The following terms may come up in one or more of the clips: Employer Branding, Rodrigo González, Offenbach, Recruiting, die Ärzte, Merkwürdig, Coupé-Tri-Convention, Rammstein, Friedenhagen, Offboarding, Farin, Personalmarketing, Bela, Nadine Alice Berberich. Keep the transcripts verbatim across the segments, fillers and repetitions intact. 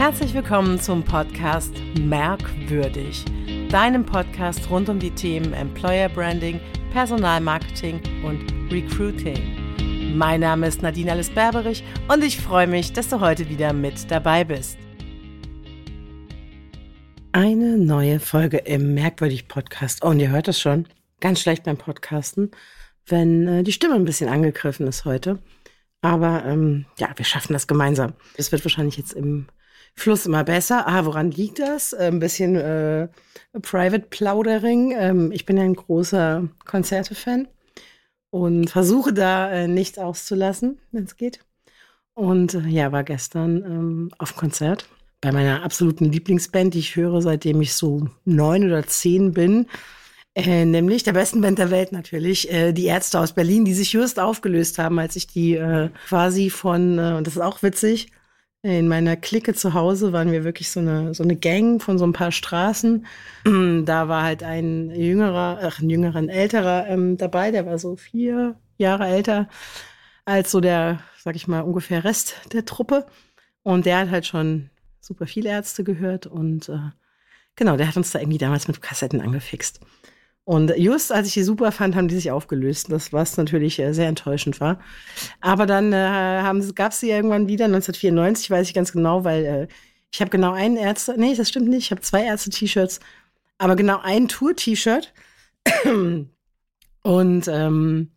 Herzlich willkommen zum Podcast Merkwürdig, deinem Podcast rund um die Themen Employer Branding, Personalmarketing und Recruiting. Mein Name ist Nadine Alice Berberich und ich freue mich, dass du heute wieder mit dabei bist. Eine neue Folge im Merkwürdig-Podcast. Oh, und ihr hört es schon, ganz schlecht beim Podcasten, wenn die Stimme ein bisschen angegriffen ist heute. Aber ähm, ja, wir schaffen das gemeinsam. Es wird wahrscheinlich jetzt im Fluss immer besser. Ah, woran liegt das? Ein bisschen äh, Private-Plaudering. Ähm, ich bin ja ein großer Konzerte-Fan und versuche da äh, nichts auszulassen, wenn es geht. Und äh, ja, war gestern ähm, auf Konzert bei meiner absoluten Lieblingsband, die ich höre, seitdem ich so neun oder zehn bin. Äh, nämlich der besten Band der Welt natürlich, äh, die Ärzte aus Berlin, die sich just aufgelöst haben, als ich die äh, quasi von, äh, und das ist auch witzig, in meiner Clique zu Hause waren wir wirklich so eine, so eine Gang von so ein paar Straßen. Da war halt ein jüngerer, ach, ein jüngerer, ein älterer ähm, dabei, der war so vier Jahre älter als so der, sag ich mal, ungefähr Rest der Truppe. Und der hat halt schon super viele Ärzte gehört und äh, genau, der hat uns da irgendwie damals mit Kassetten angefixt. Und just als ich die super fand, haben die sich aufgelöst, das was natürlich äh, sehr enttäuschend war. Aber dann äh, gab es sie irgendwann wieder, neunzehnhundertvierundneunzig, weiß ich ganz genau, weil äh, ich habe genau einen Ärzte, nee, das stimmt nicht, ich habe zwei Ärzte-T-Shirts, aber genau ein Tour-T-Shirt. Und, ähm,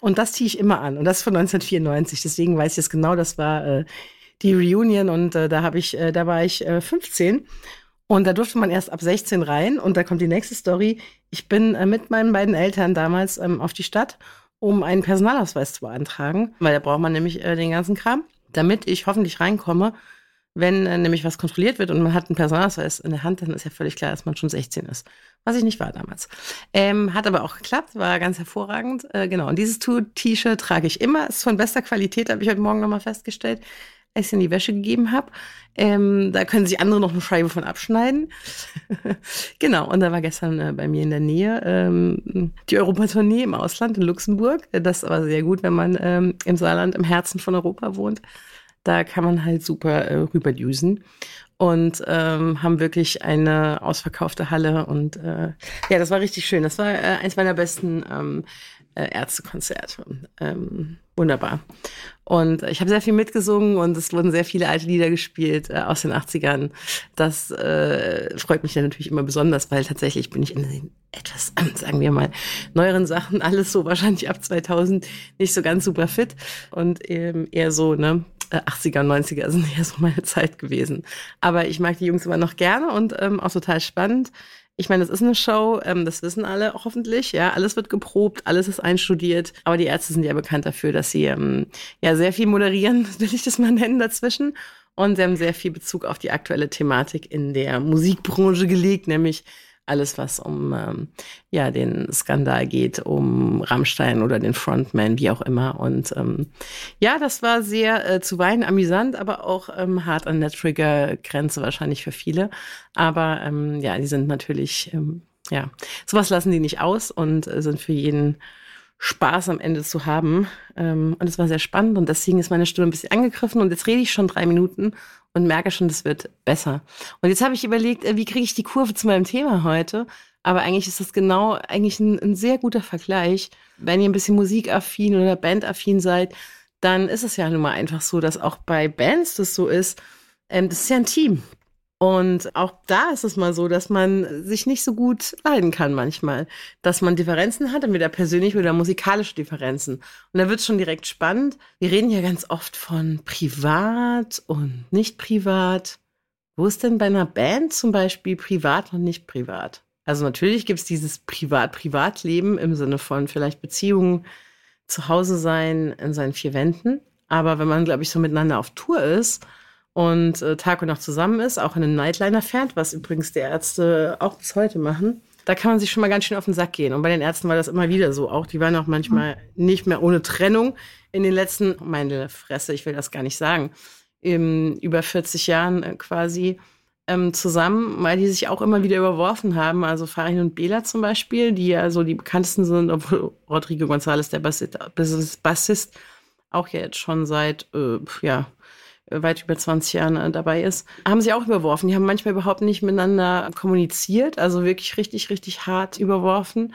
und das ziehe ich immer an und das ist von neunzehnhundertvierundneunzig, deswegen weiß ich es genau, das war äh, die Reunion und äh, da, hab ich, äh, da war ich äh, fünfzehn. Und da durfte man erst ab sechzehn rein. Und da kommt die nächste Story. Ich bin äh, mit meinen beiden Eltern damals ähm, auf die Stadt, um einen Personalausweis zu beantragen. Weil da braucht man nämlich äh, den ganzen Kram, damit ich hoffentlich reinkomme. Wenn äh, nämlich was kontrolliert wird und man hat einen Personalausweis in der Hand, dann ist ja völlig klar, dass man schon sechzehn ist. Was ich nicht war damals. Ähm, hat aber auch geklappt, war ganz hervorragend. Äh, genau, und dieses T-Shirt trage ich immer. Ist von bester Qualität, habe ich heute Morgen nochmal festgestellt. Als ich in die Wäsche gegeben habe. Ähm, da können sich andere noch eine Scheibe von abschneiden. Genau, und da war gestern äh, bei mir in der Nähe ähm, die Europatournee im Ausland, in Luxemburg. Das ist aber sehr gut, wenn man ähm, im Saarland, im Herzen von Europa wohnt. Da kann man halt super äh, rüberdüsen. Und ähm, haben wirklich eine ausverkaufte Halle. Und äh, ja, das war richtig schön. Das war äh, eins meiner besten ähm, Äh, Ärztekonzerte. Ähm, wunderbar. Und äh, ich habe sehr viel mitgesungen und es wurden sehr viele alte Lieder gespielt äh, aus den achtzigern. Das äh, freut mich dann natürlich immer besonders, weil tatsächlich bin ich in den etwas, sagen wir mal, neueren Sachen, alles so wahrscheinlich ab zweitausend, nicht so ganz super fit und ähm, eher so, ne, achtziger und neunziger sind eher so meine Zeit gewesen. Aber ich mag die Jungs immer noch gerne und ähm, auch total spannend. Ich meine, das ist eine Show, ähm, das wissen alle hoffentlich, ja, alles wird geprobt, alles ist einstudiert, aber die Ärzte sind ja bekannt dafür, dass sie ähm, ja sehr viel moderieren, will ich das mal nennen, dazwischen und sie haben sehr viel Bezug auf die aktuelle Thematik in der Musikbranche gelegt, nämlich alles, was um ähm, ja den Skandal geht, um Rammstein oder den Frontman, wie auch immer. Und ähm, ja, das war sehr äh, zuweilen amüsant, aber auch ähm, hart an der Trigger-Grenze wahrscheinlich für viele. Aber ähm, ja, die sind natürlich, ähm, ja, sowas lassen die nicht aus und äh, sind für jeden Spaß am Ende zu haben. Ähm, und es war sehr spannend und deswegen ist meine Stimme ein bisschen angegriffen und jetzt rede ich schon drei Minuten und merke schon, das wird besser. Und jetzt habe ich überlegt, wie kriege ich die Kurve zu meinem Thema heute? Aber eigentlich ist das genau eigentlich ein, ein sehr guter Vergleich. Wenn ihr ein bisschen musikaffin oder bandaffin seid, dann ist es ja nun mal einfach so, dass auch bei Bands das so ist. Ähm, das ist ja ein Team. Und auch da ist es mal so, dass man sich nicht so gut leiden kann manchmal. Dass man Differenzen hat, entweder persönliche oder musikalische Differenzen. Und da wird es schon direkt spannend. Wir reden ja ganz oft von privat und nicht privat. Wo ist denn bei einer Band zum Beispiel privat und nicht privat? Also natürlich gibt es dieses Privat-Privatleben im Sinne von vielleicht Beziehungen, zu Hause sein, in seinen vier Wänden. Aber wenn man, glaube ich, so miteinander auf Tour ist und äh, Tag und Nacht zusammen ist, auch in einem Nightliner fährt, was übrigens die Ärzte auch bis heute machen, da kann man sich schon mal ganz schön auf den Sack gehen. Und bei den Ärzten war das immer wieder so. Auch die waren auch manchmal nicht mehr ohne Trennung in den letzten, meine Fresse, ich will das gar nicht sagen, in über vierzig Jahren quasi ähm, zusammen, weil die sich auch immer wieder überworfen haben. Also Farin und Bela zum Beispiel, die ja so die bekanntesten sind, obwohl Rodrigo González, der Bassist, Bassist auch ja jetzt schon seit, äh, ja, weit über zwanzig Jahren dabei ist, haben sie auch überworfen. Die haben manchmal überhaupt nicht miteinander kommuniziert, also wirklich richtig, richtig hart überworfen.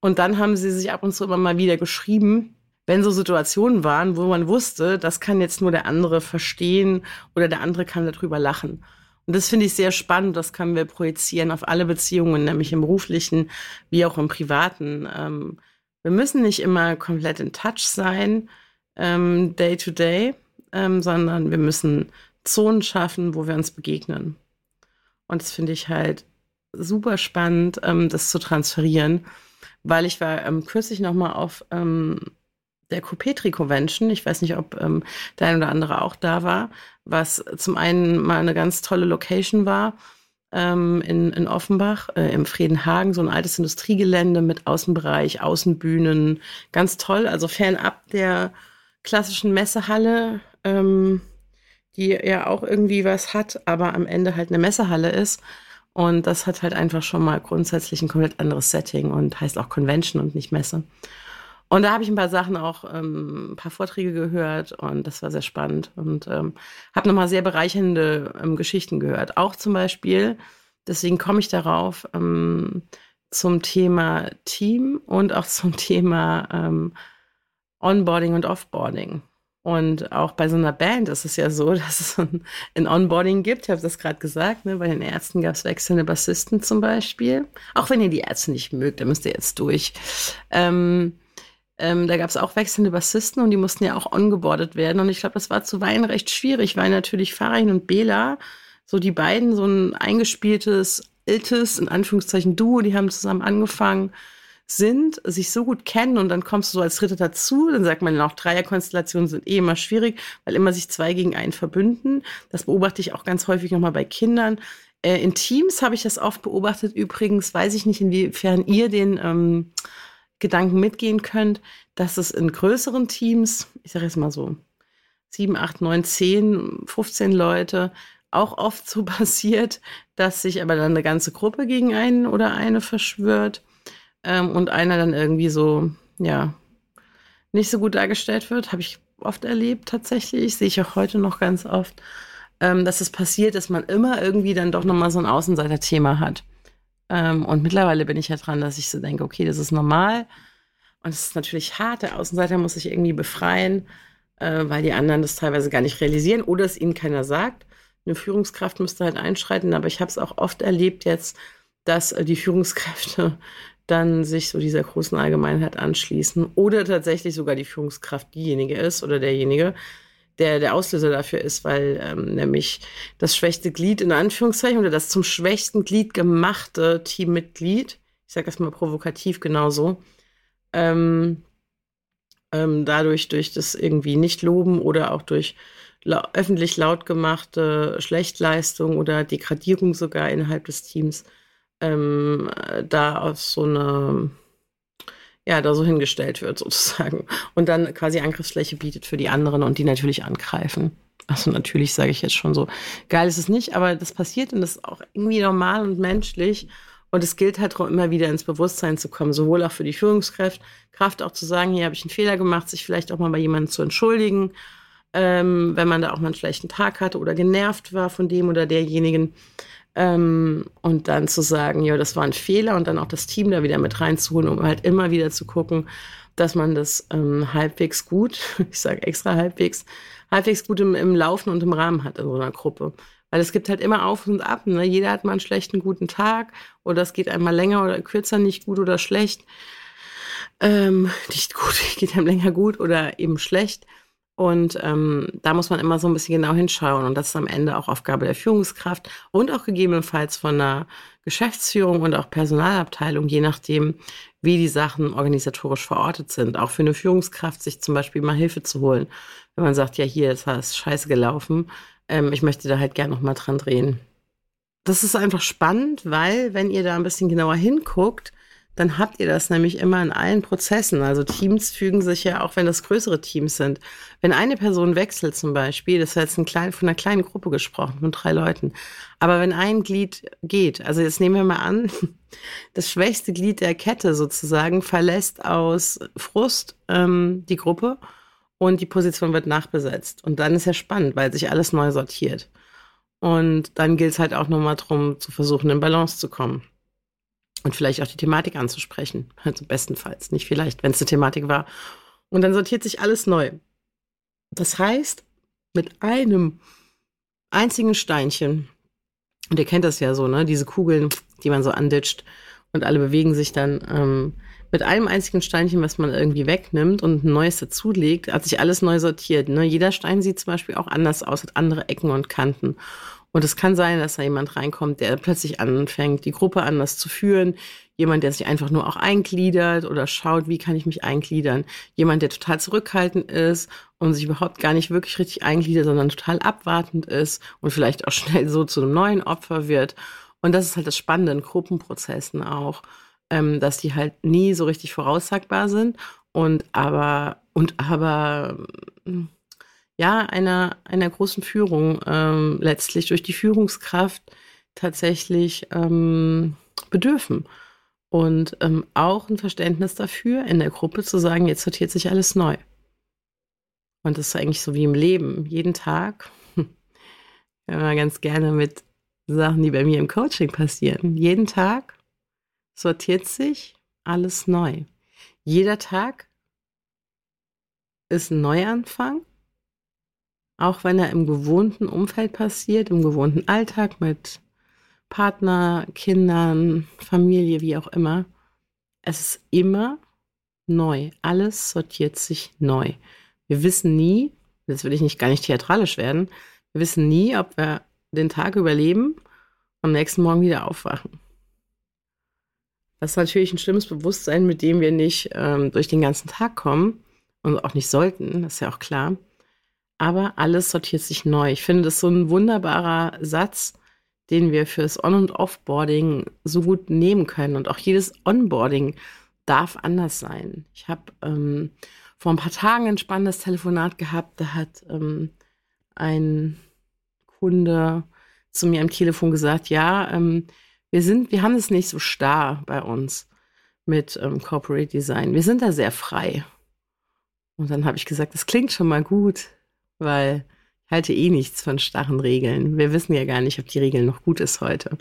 Und dann haben sie sich ab und zu immer mal wieder geschrieben, wenn so Situationen waren, wo man wusste, das kann jetzt nur der andere verstehen oder der andere kann darüber lachen. Und das finde ich sehr spannend, das können wir projizieren auf alle Beziehungen, nämlich im beruflichen wie auch im privaten. Ähm, wir müssen nicht immer komplett in Touch sein, ähm, day to day, ähm, sondern wir müssen Zonen schaffen, wo wir uns begegnen. Und das finde ich halt super spannend, ähm, das zu transferieren, weil ich war ähm, kürzlich nochmal auf ähm, der Coupé-Tri-Convention, ich weiß nicht, ob ähm, der ein oder andere auch da war, was zum einen mal eine ganz tolle Location war ähm, in, in Offenbach, äh, im Friedenhagen, so ein altes Industriegelände mit Außenbereich, Außenbühnen, ganz toll, also fernab der klassischen Messehalle, ähm, die ja auch irgendwie was hat, aber am Ende halt eine Messehalle ist. Und das hat halt einfach schon mal grundsätzlich ein komplett anderes Setting und heißt auch Convention und nicht Messe. Und da habe ich ein paar Sachen auch, ähm, ein paar Vorträge gehört und das war sehr spannend und ähm, habe nochmal sehr bereichernde ähm, Geschichten gehört. Auch zum Beispiel, deswegen komme ich darauf, ähm, zum Thema Team und auch zum Thema ähm, Onboarding und Offboarding. Und auch bei so einer Band ist es ja so, dass es ein, ein Onboarding gibt. Ich habe das gerade gesagt, ne? Bei den Ärzten gab es wechselnde Bassisten zum Beispiel. Auch wenn ihr die Ärzte nicht mögt, dann müsst ihr jetzt durch. Ähm, ähm, da gab es auch wechselnde Bassisten und die mussten ja auch ongeboardet werden. Und ich glaube, das war zuweilen recht schwierig, weil natürlich Farin und Bela, so die beiden, so ein eingespieltes, iltes, in Anführungszeichen Duo, die haben zusammen angefangen, sind, sich so gut kennen und dann kommst du so als Dritter dazu, dann sagt man ja auch, Dreierkonstellationen sind eh immer schwierig, weil immer sich zwei gegen einen verbünden. Das beobachte ich auch ganz häufig nochmal bei Kindern. Äh, in Teams habe ich das oft beobachtet, übrigens, weiß ich nicht, inwiefern ihr den ähm, Gedanken mitgehen könnt, dass es in größeren Teams, ich sage jetzt mal so, sieben, acht, neun, zehn, fünfzehn Leute, auch oft so passiert, dass sich aber dann eine ganze Gruppe gegen einen oder eine verschwört. Ähm, und einer dann irgendwie so, ja, nicht so gut dargestellt wird, habe ich oft erlebt tatsächlich, sehe ich auch heute noch ganz oft, ähm, dass es passiert, dass man immer irgendwie dann doch nochmal so ein Außenseiter-Thema hat. Ähm, und mittlerweile bin ich ja dran, dass ich so denke, okay, das ist normal und es ist natürlich hart, der Außenseiter muss sich irgendwie befreien, äh, weil die anderen das teilweise gar nicht realisieren oder es ihnen keiner sagt. Eine Führungskraft müsste halt einschreiten, aber ich habe es auch oft erlebt jetzt, dass äh, die Führungskräfte dann sich so dieser großen Allgemeinheit anschließen oder tatsächlich sogar die Führungskraft diejenige ist oder derjenige, der der Auslöser dafür ist, weil ähm, nämlich das schwächste Glied in Anführungszeichen oder das zum schwächsten Glied gemachte Teammitglied, ich sage das mal provokativ genauso, ähm, ähm, dadurch durch das irgendwie nicht loben oder auch durch la- öffentlich laut gemachte Schlechtleistung oder Degradierung sogar innerhalb des Teams Ähm, da auf so eine, ja, da so hingestellt wird sozusagen und dann quasi Angriffsfläche bietet für die anderen und die natürlich angreifen. Also natürlich sage ich jetzt schon so, geil ist es nicht, aber das passiert und das ist auch irgendwie normal und menschlich und es gilt halt darum, immer wieder ins Bewusstsein zu kommen, sowohl auch für die Führungskraft, Kraft auch zu sagen, hier habe ich einen Fehler gemacht, sich vielleicht auch mal bei jemandem zu entschuldigen, ähm, wenn man da auch mal einen schlechten Tag hatte oder genervt war von dem oder derjenigen. Ähm, und dann zu sagen, ja, das war ein Fehler und dann auch das Team da wieder mit reinzuholen, um halt immer wieder zu gucken, dass man das ähm, halbwegs gut, ich sage extra halbwegs, halbwegs gut im, im Laufen und im Rahmen hat in so einer Gruppe. Weil es gibt halt immer auf und ab, ne? Jeder hat mal einen schlechten, guten Tag oder es geht einmal länger oder kürzer nicht gut oder schlecht. Ähm, nicht gut, geht einem länger gut oder eben schlecht. Und ähm, da muss man immer so ein bisschen genau hinschauen. Und das ist am Ende auch Aufgabe der Führungskraft und auch gegebenenfalls von der Geschäftsführung und auch Personalabteilung, je nachdem, wie die Sachen organisatorisch verortet sind. Auch für eine Führungskraft, sich zum Beispiel mal Hilfe zu holen. Wenn man sagt, ja, hier ist das scheiße gelaufen. Ähm, ich möchte da halt gerne nochmal dran drehen. Das ist einfach spannend, weil wenn ihr da ein bisschen genauer hinguckt, dann habt ihr das nämlich immer in allen Prozessen. Also Teams fügen sich ja, auch wenn das größere Teams sind. Wenn eine Person wechselt zum Beispiel, das war jetzt ein klein, von einer kleinen Gruppe gesprochen, von drei Leuten. Aber wenn ein Glied geht, also jetzt nehmen wir mal an, das schwächste Glied der Kette sozusagen verlässt aus Frust ähm, die Gruppe und die Position wird nachbesetzt. Und dann ist ja spannend, weil sich alles neu sortiert. Und dann gilt es halt auch nochmal darum, zu versuchen, in Balance zu kommen. Und vielleicht auch die Thematik anzusprechen. Also bestenfalls, nicht vielleicht, wenn es eine Thematik war. Und dann sortiert sich alles neu. Das heißt, mit einem einzigen Steinchen, und ihr kennt das ja so, ne, diese Kugeln, die man so anditscht und alle bewegen sich dann, ähm, mit einem einzigen Steinchen, was man irgendwie wegnimmt und ein neues dazulegt, hat sich alles neu sortiert. Ne? Jeder Stein sieht zum Beispiel auch anders aus, hat andere Ecken und Kanten. Und es kann sein, dass da jemand reinkommt, der plötzlich anfängt, die Gruppe anders zu führen. Jemand, der sich einfach nur auch eingliedert oder schaut, wie kann ich mich eingliedern. Jemand, der total zurückhaltend ist und sich überhaupt gar nicht wirklich richtig eingliedert, sondern total abwartend ist und vielleicht auch schnell so zu einem neuen Opfer wird. Und das ist halt das Spannende in Gruppenprozessen auch, ähm, dass die halt nie so richtig voraussagbar sind. Und aber, und aber... ja, einer, einer großen Führung ähm, letztlich durch die Führungskraft tatsächlich ähm, bedürfen. Und ähm, auch ein Verständnis dafür, in der Gruppe zu sagen, jetzt sortiert sich alles neu. Und das ist eigentlich so wie im Leben. Jeden Tag, immer ganz gerne mit Sachen, die bei mir im Coaching passieren, jeden Tag sortiert sich alles neu. Jeder Tag ist ein Neuanfang. Auch wenn er im gewohnten Umfeld passiert, im gewohnten Alltag mit Partner, Kindern, Familie, wie auch immer. Es ist immer neu. Alles sortiert sich neu. Wir wissen nie, jetzt will ich nicht, gar nicht theatralisch werden, wir wissen nie, ob wir den Tag überleben und am nächsten Morgen wieder aufwachen. Das ist natürlich ein schlimmes Bewusstsein, mit dem wir nicht ähm, durch den ganzen Tag kommen und auch nicht sollten, das ist ja auch klar. Aber alles sortiert sich neu. Ich finde, das ist so ein wunderbarer Satz, den wir fürs On- und Offboarding so gut nehmen können. Und auch jedes Onboarding darf anders sein. Ich habe ähm, vor ein paar Tagen ein spannendes Telefonat gehabt. Da hat ähm, ein Kunde zu mir am Telefon gesagt, ja, ähm, wir sind, wir haben es nicht so starr bei uns mit ähm, Corporate Design. Wir sind da sehr frei. Und dann habe ich gesagt, das klingt schon mal gut. Weil ich halte eh nichts von starren Regeln. Wir wissen ja gar nicht, ob die Regel noch gut ist heute.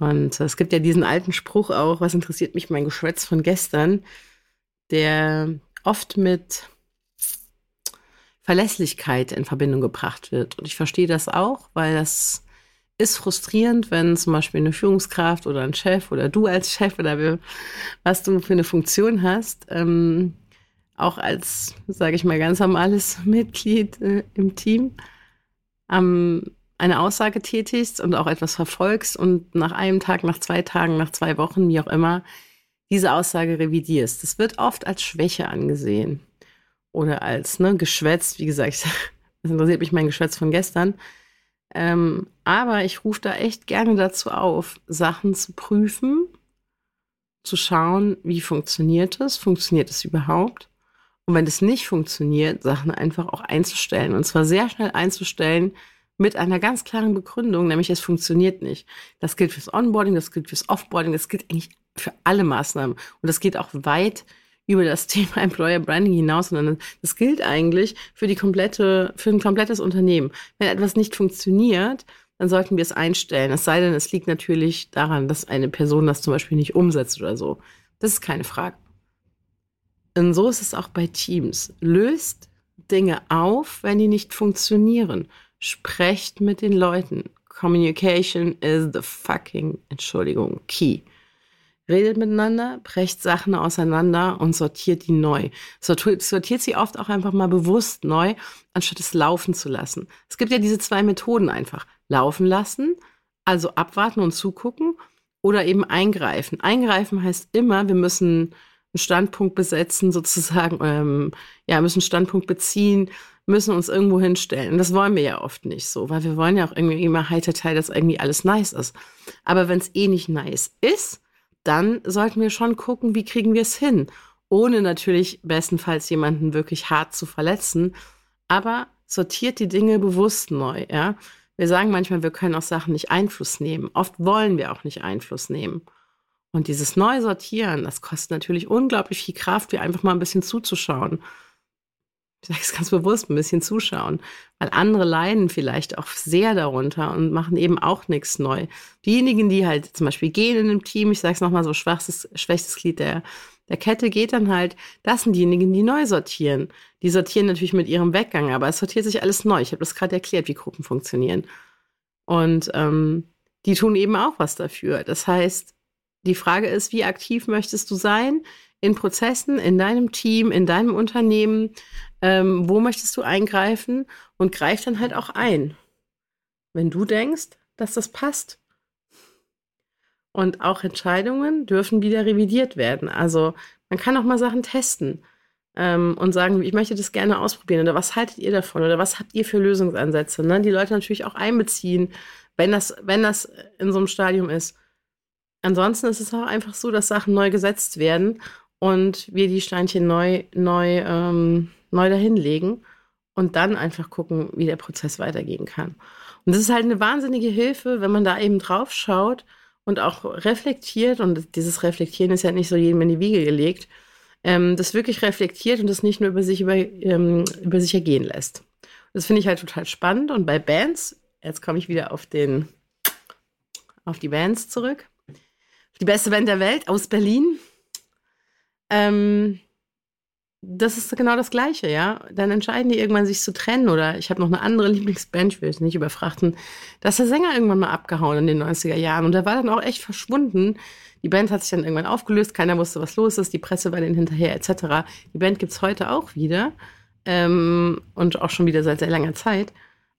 Und es gibt ja diesen alten Spruch auch, was interessiert mich mein Geschwätz von gestern, der oft mit Verlässlichkeit in Verbindung gebracht wird. Und ich verstehe das auch, weil das ist frustrierend, wenn zum Beispiel eine Führungskraft oder ein Chef oder du als Chef oder was du für eine Funktion hast, ähm, auch als, sage ich mal, ganz normales Mitglied äh, im Team, ähm, eine Aussage tätigst und auch etwas verfolgst und nach einem Tag, nach zwei Tagen, nach zwei Wochen, wie auch immer, diese Aussage revidierst. Das wird oft als Schwäche angesehen oder als ne, Geschwätz, wie gesagt, ich sag, das interessiert mich mein Geschwätz von gestern. Ähm, aber ich rufe da echt gerne dazu auf, Sachen zu prüfen, zu schauen, wie funktioniert es, funktioniert es überhaupt? Und wenn es nicht funktioniert, Sachen einfach auch einzustellen. Und zwar sehr schnell einzustellen mit einer ganz klaren Begründung, nämlich es funktioniert nicht. Das gilt fürs Onboarding, das gilt fürs Offboarding, das gilt eigentlich für alle Maßnahmen. Und das geht auch weit über das Thema Employer Branding hinaus, sondern das gilt eigentlich für die komplette, für ein komplettes Unternehmen. Wenn etwas nicht funktioniert, dann sollten wir es einstellen. Es sei denn, es liegt natürlich daran, dass eine Person das zum Beispiel nicht umsetzt oder so. Das ist keine Frage. Und so ist es auch bei Teams. Löst Dinge auf, wenn die nicht funktionieren. Sprecht mit den Leuten. Communication is the fucking, Entschuldigung, key. Redet miteinander, brecht Sachen auseinander und sortiert die neu. Sortiert, sortiert sie oft auch einfach mal bewusst neu, anstatt es laufen zu lassen. Es gibt ja diese zwei Methoden einfach. Laufen lassen, also abwarten und zugucken oder eben eingreifen. Eingreifen heißt immer, wir müssen einen Standpunkt besetzen, sozusagen, ähm, ja, müssen einen Standpunkt beziehen, müssen uns irgendwo hinstellen. Und das wollen wir ja oft nicht so, weil wir wollen ja auch irgendwie immer heiterteil, dass irgendwie alles nice ist. Aber wenn es eh nicht nice ist, dann sollten wir schon gucken, wie kriegen wir es hin, ohne natürlich bestenfalls jemanden wirklich hart zu verletzen, aber sortiert die Dinge bewusst neu, ja. Wir sagen manchmal, wir können auf Sachen nicht Einfluss nehmen. Oft wollen wir auch nicht Einfluss nehmen. Und dieses Neusortieren, das kostet natürlich unglaublich viel Kraft, dir einfach mal ein bisschen zuzuschauen. ich sage es ganz bewusst, ein bisschen zuschauen, weil andere leiden vielleicht auch sehr darunter und machen eben auch nichts neu. Diejenigen, die halt zum Beispiel gehen in einem Team, ich sage es nochmal, so schwaches, schwächstes Glied der, der Kette geht dann halt, das sind diejenigen, die neu sortieren. Die sortieren natürlich mit ihrem Weggang, aber es sortiert sich alles neu. Ich habe das gerade erklärt, wie Gruppen funktionieren. Und ähm, die tun eben auch was dafür. Das heißt, die Frage ist, wie aktiv möchtest du sein in Prozessen, in deinem Team, in deinem Unternehmen? Ähm, wo möchtest du eingreifen? Und greif dann halt auch ein, wenn du denkst, dass das passt. Und auch Entscheidungen dürfen wieder revidiert werden. Also man kann auch mal Sachen testen ähm, und sagen, ich möchte das gerne ausprobieren. Oder was haltet ihr davon? Oder was habt ihr für Lösungsansätze? Ne? Die Leute natürlich auch einbeziehen, wenn das, wenn das in so einem Stadium ist. Ansonsten ist es auch einfach so, dass Sachen neu gesetzt werden und wir die Steinchen neu, neu, ähm, neu dahinlegen und dann einfach gucken, wie der Prozess weitergehen kann. Und das ist halt eine wahnsinnige Hilfe, wenn man da eben drauf schaut und auch reflektiert. Und dieses Reflektieren ist ja nicht so jedem in die Wiege gelegt. Ähm, das wirklich reflektiert und das nicht nur über sich, über, ähm, über sich ergehen lässt. Das finde ich halt total spannend. Und bei Bands, jetzt komme ich wieder auf, den, auf die Bands zurück, die beste Band der Welt aus Berlin. Ähm, das ist genau das Gleiche, ja. Dann entscheiden die irgendwann, sich zu trennen. Oder ich habe noch eine andere Lieblingsband, ich will es nicht überfrachten. Da ist der Sänger irgendwann mal abgehauen in den neunziger Jahren. Und der war dann auch echt verschwunden. Die Band hat sich dann irgendwann aufgelöst. Keiner wusste, was los ist. Die Presse war denen hinterher, et cetera. Die Band gibt es heute auch wieder. Ähm, und auch schon wieder seit sehr langer Zeit.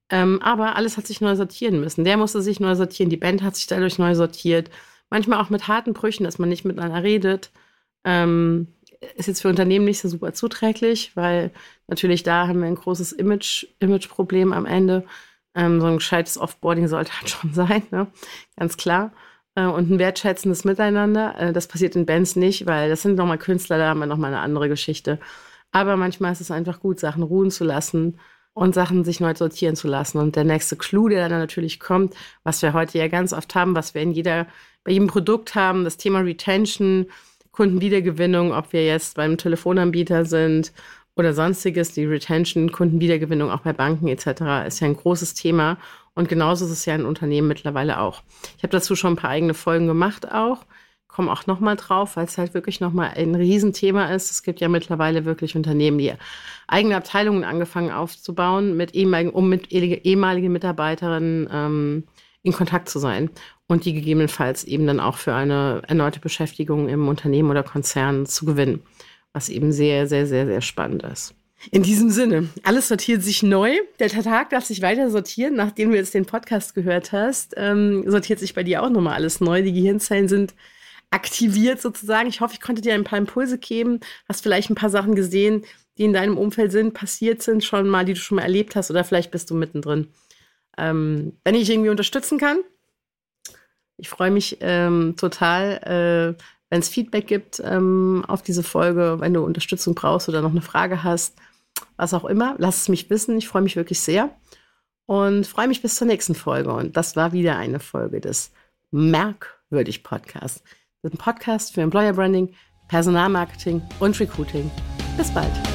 Ähm, aber alles hat sich neu sortieren müssen. Der musste sich neu sortieren. Die Band hat sich dadurch neu sortiert. Manchmal auch mit harten Brüchen, dass man nicht miteinander redet. Ähm, ist jetzt für Unternehmen nicht so super zuträglich, weil natürlich da haben wir ein großes Image, Image-Problem am Ende. Ähm, so ein gescheites Offboarding sollte halt schon sein, ne? Ganz klar. Äh, und ein wertschätzendes Miteinander, äh, das passiert in Bands nicht, weil das sind nochmal Künstler, da haben wir nochmal eine andere Geschichte. Aber manchmal ist es einfach gut, Sachen ruhen zu lassen und Sachen sich neu sortieren zu lassen. Und der nächste Clou, der dann natürlich kommt, was wir heute ja ganz oft haben, was wir in jeder, bei jedem Produkt haben, das Thema Retention, Kundenwiedergewinnung, ob wir jetzt beim Telefonanbieter sind oder sonstiges, die Retention, Kundenwiedergewinnung auch bei Banken et cetera ist ja ein großes Thema. Und genauso ist es ja in Unternehmen mittlerweile auch. Ich habe dazu schon ein paar eigene Folgen gemacht auch, komme auch nochmal drauf, weil es halt wirklich nochmal ein Riesenthema ist. Es gibt ja mittlerweile wirklich Unternehmen, die eigene Abteilungen angefangen aufzubauen, mit ehemaligen, um mit ehemaligen Mitarbeiterinnen ähm, in Kontakt zu sein und die gegebenenfalls eben dann auch für eine erneute Beschäftigung im Unternehmen oder Konzern zu gewinnen, was eben sehr, sehr, sehr, sehr spannend ist. In diesem Sinne, alles sortiert sich neu. Der Tag darf sich weiter sortieren. Nachdem du jetzt den Podcast gehört hast, ähm, sortiert sich bei dir auch nochmal alles neu. Die Gehirnzellen sind aktiviert sozusagen. Ich hoffe, ich konnte dir ein paar Impulse geben. Hast vielleicht ein paar Sachen gesehen, die in deinem Umfeld sind, passiert sind schon mal, die du schon mal erlebt hast oder vielleicht bist du mittendrin. Ähm, wenn ich irgendwie unterstützen kann, ich freue mich ähm, total, äh, wenn es Feedback gibt ähm, auf diese Folge, wenn du Unterstützung brauchst oder noch eine Frage hast, was auch immer, lass es mich wissen. Ich freue mich wirklich sehr und freue mich bis zur nächsten Folge. Und das war wieder eine Folge des Merkwürdig Podcasts. Ein Podcast für Employer Branding, Personalmarketing und Recruiting. Bis bald.